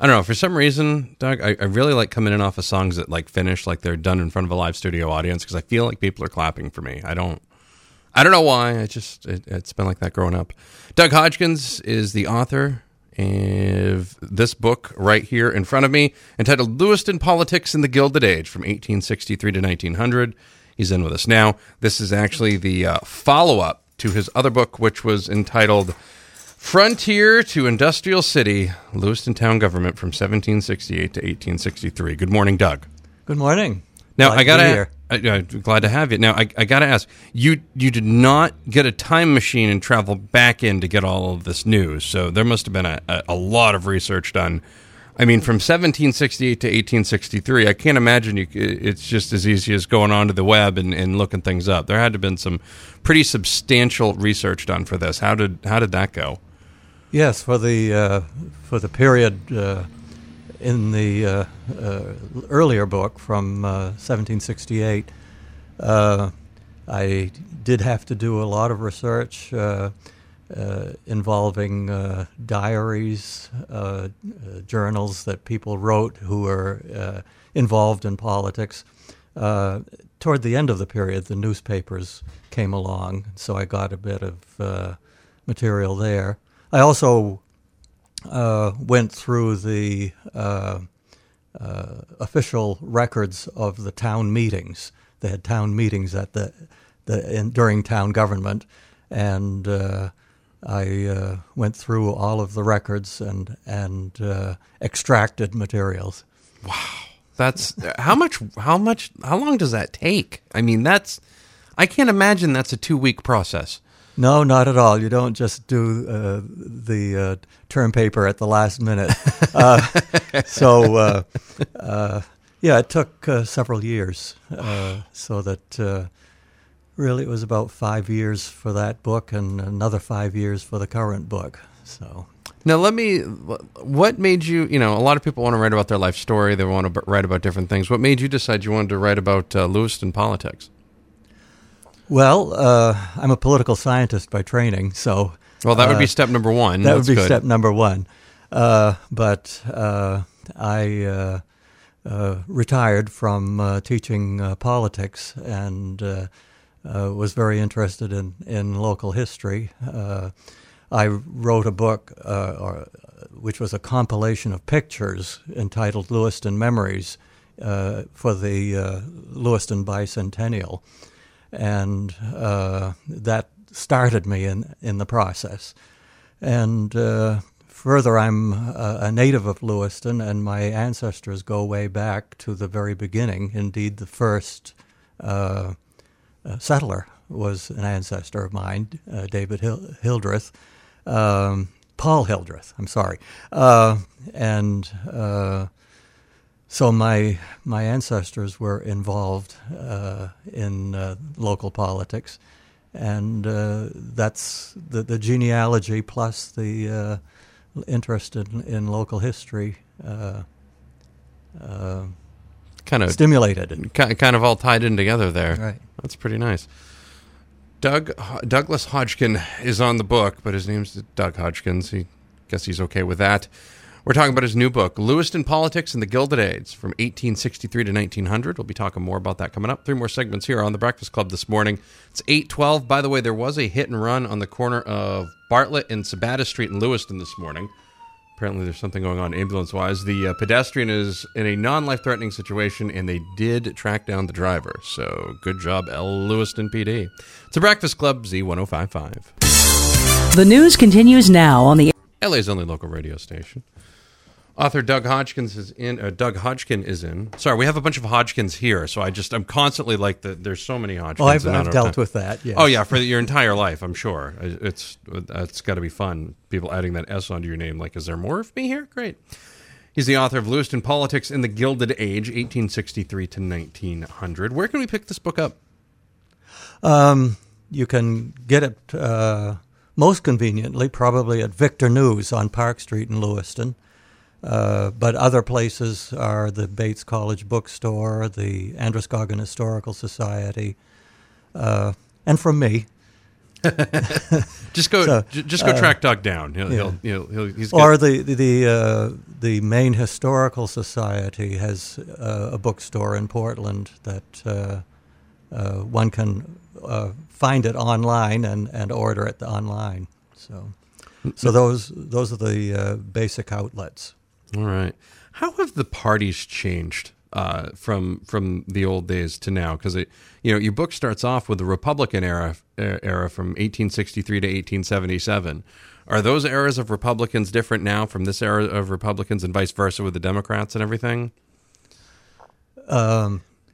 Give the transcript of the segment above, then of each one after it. I don't know, for some reason, Doug, I really like coming in off of songs that like finish like they're done in front of a live studio audience, because I feel like people are clapping for me. I don't know why. It's been like that growing up. Doug Hodgkin is the author of this book right here in front of me, entitled Lewiston Politics in the Gilded Age from 1863 to 1900. He's in with us now. This is actually the follow-up to his other book, which was entitled Frontier to Industrial City, Lewiston Town Government from 1768 to 1863. Good morning, Doug. Good morning. Now, glad to have you. Now, I got to ask, you did not get a time machine and travel back in to get all of this news, so there must have been a lot of research done. I mean, from 1768 to 1863, I can't imagine it's just as easy as going onto the web and looking things up. There had to have been some pretty substantial research done for this. How did that go? Yes, for the period in the earlier book from 1768, I did have to do a lot of research involving diaries, journals that people wrote who were involved in politics. Toward the end of the period, the newspapers came along, so I got a bit of material there. I also went through the official records of the town meetings. They had town meetings at during town government, and I went through all of the records and extracted materials. Wow, that's how much? How long does that take? I mean, I can't imagine that's a 2-week process. No, not at all. You don't just do the term paper at the last minute. So it took several years. Really, it was about 5 years for that book and another 5 years for the current book. So now, what made you, a lot of people want to write about their life story. They want to write about different things. What made you decide you wanted to write about Lewiston politics? Well, I'm a political scientist by training, so... Well, that would be step number one. Step number one. But I retired from teaching politics and was very interested in local history. I wrote a book which was a compilation of pictures entitled Lewiston Memories for the Lewiston Bicentennial. And that started me in the process. And further, I'm a native of Lewiston, and my ancestors go way back to the very beginning. Indeed, the first settler was an ancestor of mine, David Hildreth, Paul Hildreth, I'm sorry. So my ancestors were involved in local politics, and that's the genealogy plus the interest in local history kind of stimulated. Kind of all tied in together there. Right. That's pretty nice. Douglas Hodgkin is on the book, but his name's Doug Hodgkin, so I guess he's okay with that. We're talking about his new book, Lewiston Politics and the Gilded Age, from 1863 to 1900. We'll be talking more about that coming up. 3 more segments here on The Breakfast Club this morning. It's 8:12. By the way, there was a hit and run on the corner of Bartlett and Sabatis Street in Lewiston this morning. Apparently there's something going on ambulance-wise. The pedestrian is in a non-life-threatening situation, and they did track down the driver. So good job, Lewiston PD. It's The Breakfast Club, Z105.5. The news continues now on the LA's only local radio station. Author Doug Hodgkin is in. Sorry, we have a bunch of Hodgkins here, so I'm constantly like, there's so many Hodgkins. Oh, I've dealt with that. Yes. Oh, yeah, for your entire life, I'm sure. It's got to be fun, people adding that S onto your name. Like, is there more of me here? Great. He's the author of Lewiston Politics in the Gilded Age, 1863 to 1900. Where can we pick this book up? You can get it most conveniently probably at Victor News on Park Street in Lewiston. But other places are the Bates College bookstore, the Androscoggin Historical Society, and from me. just go track Doug down. The Maine Historical Society has a bookstore in Portland that one can find it online and order it online. So those are the basic outlets. All right. How have the parties changed from the old days to now? Because your book starts off with the Republican era from 1863 to 1877. Are those eras of Republicans different now from this era of Republicans, and vice versa with the Democrats and everything?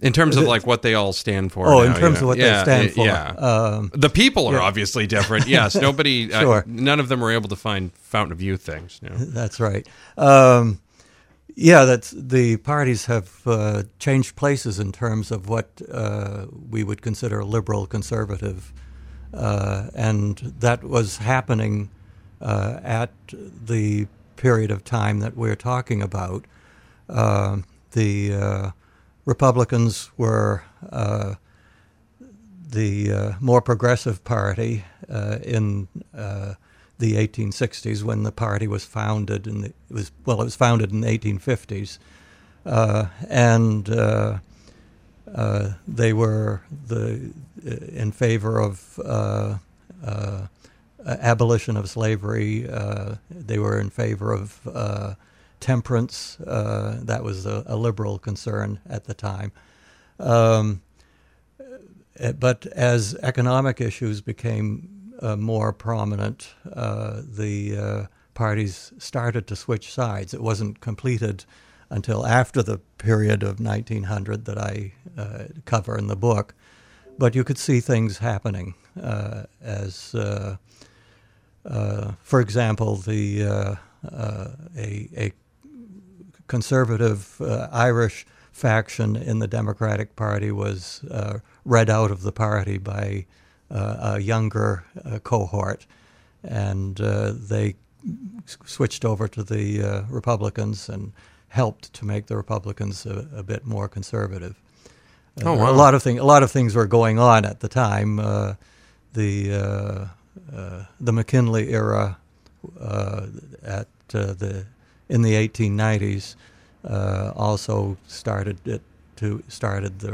In terms of like what they all stand for. Oh, now, in terms of what they stand for. Yeah. The people are obviously different. Yes, nobody, sure. None of them were able to find Fountain of Youth things. You know? That's right. The parties have changed places in terms of what we would consider liberal conservative, and that was happening at the period of time that we're talking about. The Republicans were the more progressive party in the 1860s when the party was founded. It was founded in the 1850s. And they were in favor of abolition of slavery. They were in favor of temperance, that was a liberal concern at the time. But as economic issues became more prominent, the parties started to switch sides. It wasn't completed until after the period of 1900 that I cover in the book. But you could see things happening as for example, a conservative Irish faction in the Democratic Party was read out of the party by a younger cohort, and they switched over to the Republicans and helped to make the Republicans a bit more conservative. Oh, wow. A lot of things were going on at the time. The McKinley era in the 1890s, also started the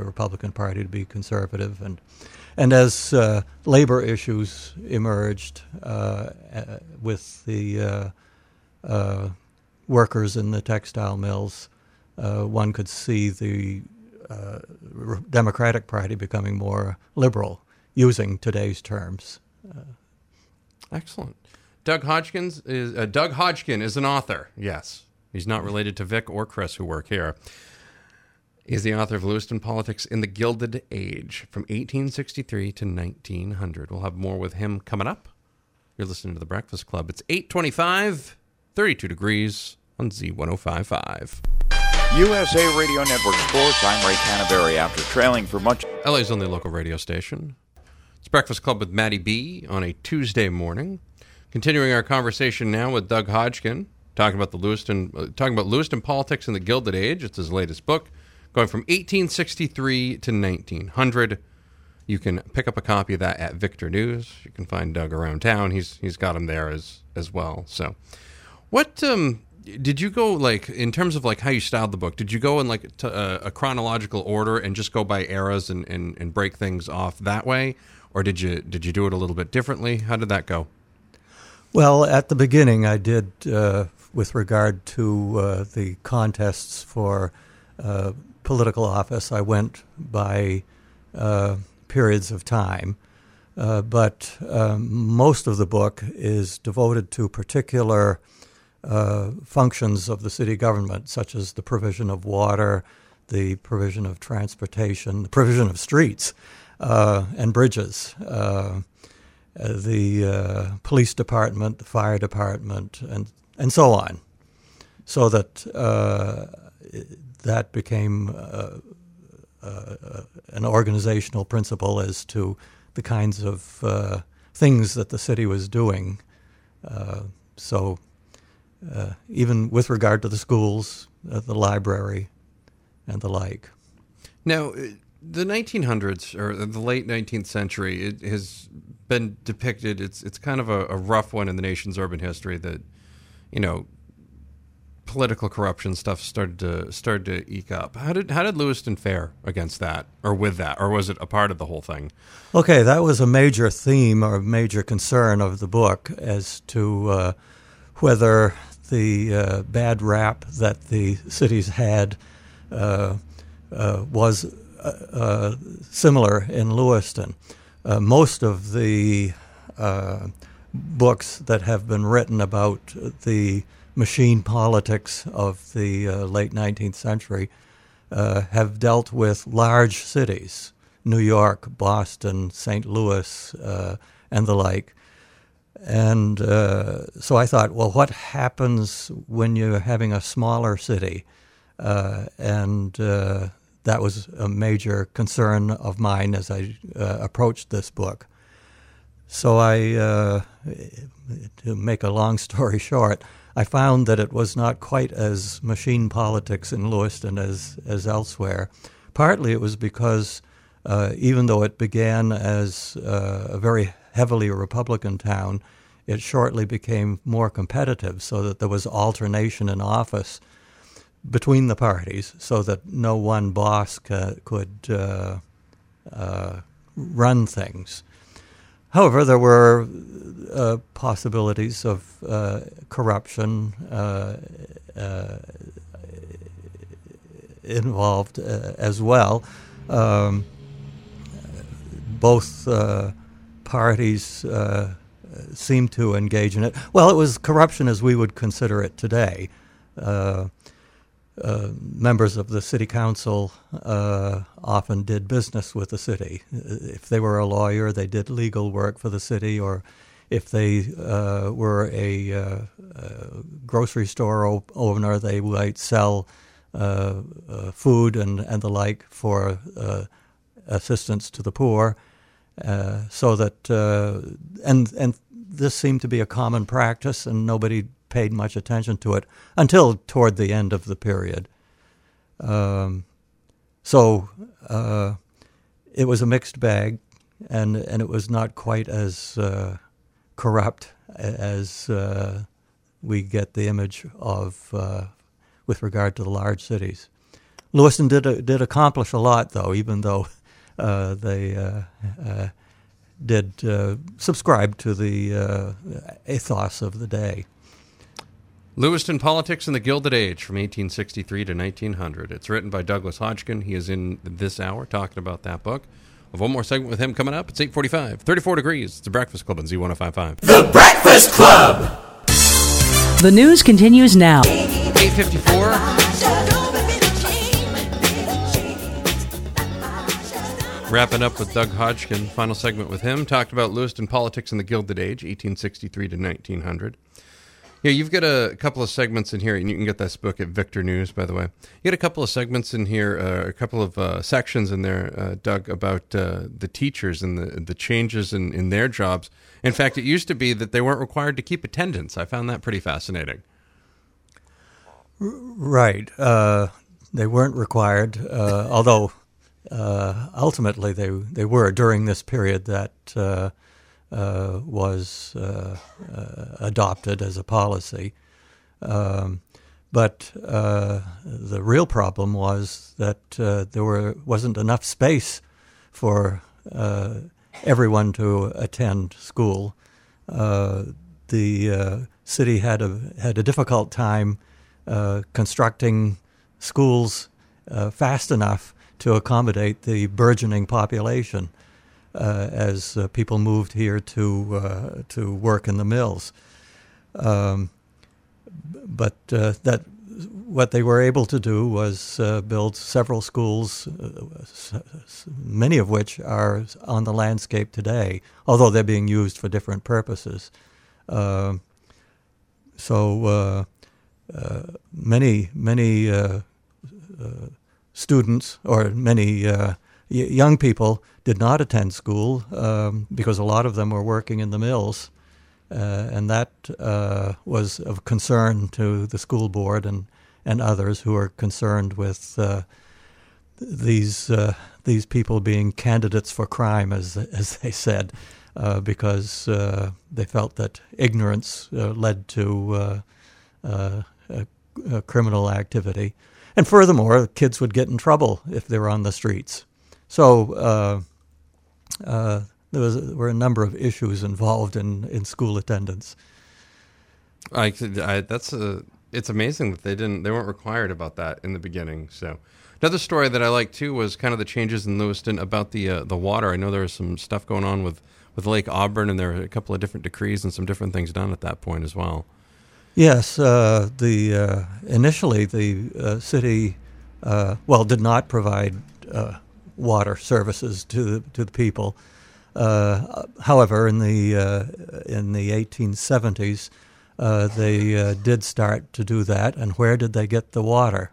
Republican Party to be conservative, and as labor issues emerged with the workers in the textile mills, one could see the Democratic Party becoming more liberal, using today's terms. Excellent. Doug Hodgkin is an author. Yes. He's not related to Vic or Chris, who work here. He's the author of Lewiston Politics in the Gilded Age from 1863 to 1900. We'll have more with him coming up. You're listening to The Breakfast Club. It's 8:25, 32 degrees on Z105.5. USA Radio Network Sports. I'm Ray Canterbury. After trailing for much... LA's only local radio station. It's Breakfast Club with Maddie B on a Tuesday morning. Continuing our conversation now with Doug Hodgkin, talking about Lewiston Politics in the Gilded Age. It's his latest book, going from 1863 to 1900. You can pick up a copy of that at Victor News. You can find Doug around town. He's got him there as well. So, what did you go like in terms of like how you styled the book? Did you go in like a chronological order and just go by eras and break things off that way, or did you do it a little bit differently? How did that go? Well, at the beginning, I did with regard to the contests for political office. I went by periods of time, but most of the book is devoted to particular functions of the city government, such as the provision of water, the provision of transportation, the provision of streets and bridges, the police department, the fire department, and so on. So that that became an organizational principle as to the kinds of things that the city was doing. So even with regard to the schools, the library, and the like. Now, the 1900s, or the late 19th century, it has been depicted, it's kind of a rough one in the nation's urban history, that, you know, political corruption stuff started to eke up. How did Lewiston fare against that, or with that, or was it a part of the whole thing? Okay, that was a major theme or a major concern of the book as to whether the bad rap that the cities had was similar in Lewiston. Most of the books that have been written about the machine politics of the late 19th century have dealt with large cities, New York, Boston, St. Louis, and the like. And so I thought, well, what happens when you're having a smaller city? And that was a major concern of mine as I approached this book. So I, to make a long story short, I found that it was not quite as machine politics in Lewiston as elsewhere. Partly it was because even though it began as a very heavily Republican town, it shortly became more competitive, so that there was alternation in office between the parties, so that no one boss could run things. However, there were possibilities of corruption involved as well. Both parties seemed to engage in it. Well, it was corruption as we would consider it today. Members of the city council often did business with the city. If they were a lawyer, they did legal work for the city, or if they were a grocery store owner, they might sell food and the like for assistance to the poor. So that and this seemed to be a common practice, and nobody paid much attention to it until toward the end of the period. So it was a mixed bag, and it was not quite as corrupt as we get the image of with regard to the large cities. Lewiston did accomplish a lot, though, even though they did subscribe to the ethos of the day. Lewiston Politics in the Gilded Age from 1863 to 1900. It's written by Douglas Hodgkin. He is in this hour talking about that book. We'll have one more segment with him coming up. It's 8:45, 34 degrees. It's The Breakfast Club on Z105.5. The Breakfast Club! The news continues now. 8:54. Wrapping up with Doug Hodgkin. Final segment with him. Talked about Lewiston Politics in the Gilded Age, 1863 to 1900. Yeah, you've got a couple of segments in here, and you can get this book at Victor News, by the way. You got a couple of segments in here, a couple of sections in there, Doug, about the teachers and the changes in their jobs. In fact, it used to be that they weren't required to keep attendance. I found that pretty fascinating. Right. They weren't required, although ultimately they were during this period that... was adopted as a policy. But the real problem was that wasn't enough space for everyone to attend school. The city had a difficult time constructing schools fast enough to accommodate the burgeoning population. As people moved here to work in the mills. But what they were able to do was build several schools, many of which are on the landscape today, although they're being used for different purposes. So many students or many young people did not attend school because a lot of them were working in the mills. And that was of concern to the school board and others who are concerned with these people being candidates for crime, as they said, because they felt that ignorance led to criminal activity. And furthermore, kids would get in trouble if they were on the streets. So there were a number of issues involved in school attendance. It's amazing that they weren't required about that in the beginning. So another story that I liked too was kind of the changes in Lewiston about the water. I know there was some stuff going on with Lake Auburn, and there were a couple of different decrees and some different things done at that point as well. Yes, initially the city did not provide water services to the people. However, in the 1870s, they did start to do that. And where did they get the water?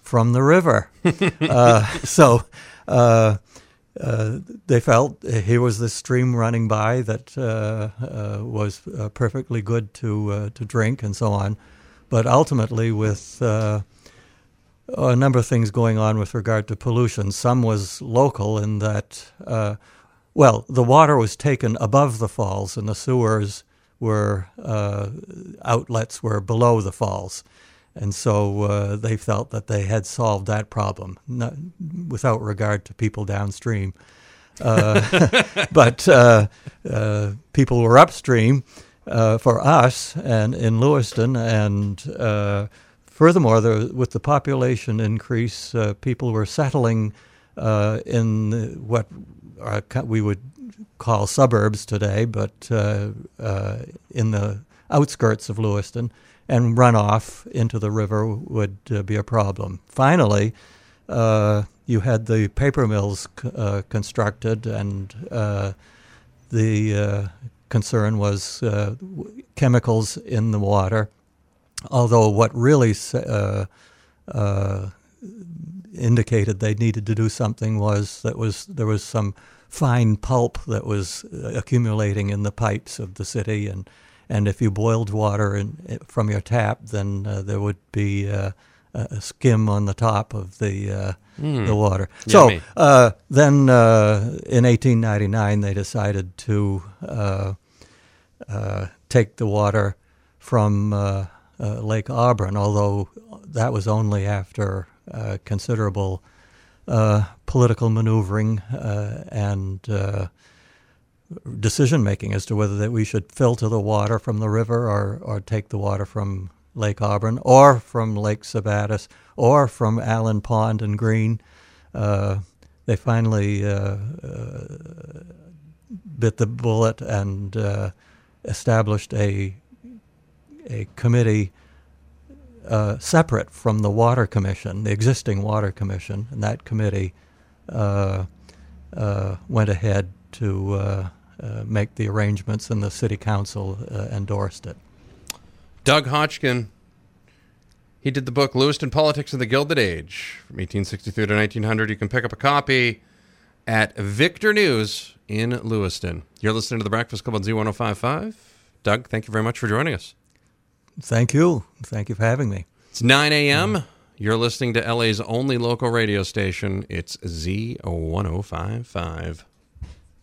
From the river. So they felt here was this stream running by that was perfectly good to drink and so on. But ultimately, with a number of things going on with regard to pollution, some was local in that. The water was taken above the falls, and the sewers were outlets were below the falls, and so they felt that they had solved that problem, not without regard to people downstream. But people were upstream for us and in Lewiston, and furthermore, with the population increase, people were settling in what we would call suburbs today, but in the outskirts of Lewiston, and runoff into the river would be a problem. Finally, you had the paper mills constructed, and the concern was chemicals in the water, although what really indicated they needed to do something was there was some fine pulp that was accumulating in the pipes of the city, and if you boiled water from your tap, then there would be a skim on the top of the water. Yummy. So then in 1899 they decided to take the water from Lake Auburn, although that was only after considerable political maneuvering and decision-making as to whether that we should filter the water from the river or take the water from Lake Auburn or from Lake Sabatis or from Allen Pond and Green. They finally bit the bullet and established a committee separate from the Water Commission, the existing Water Commission, and that committee went ahead to make the arrangements, and the City Council endorsed it. Doug Hodgkin, he did the book Lewiston Politics in the Gilded Age from 1863 to 1900. You can pick up a copy at Victor News in Lewiston. You're listening to The Breakfast Club on Z105.5. Doug, thank you very much for joining us. Thank you. Thank you for having me. It's 9 a.m. You're listening to LA's only local radio station. It's Z105.5.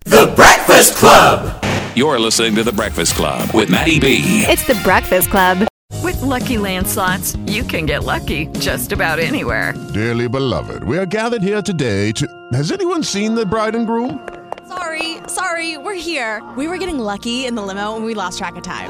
The Breakfast Club! You're listening to The Breakfast Club with Maddie B. It's The Breakfast Club. With Lucky Land Slots, you can get lucky just about anywhere. Dearly beloved, we are gathered here today to... Has anyone seen the bride and groom? Sorry, we're here. We were getting lucky in the limo and we lost track of time.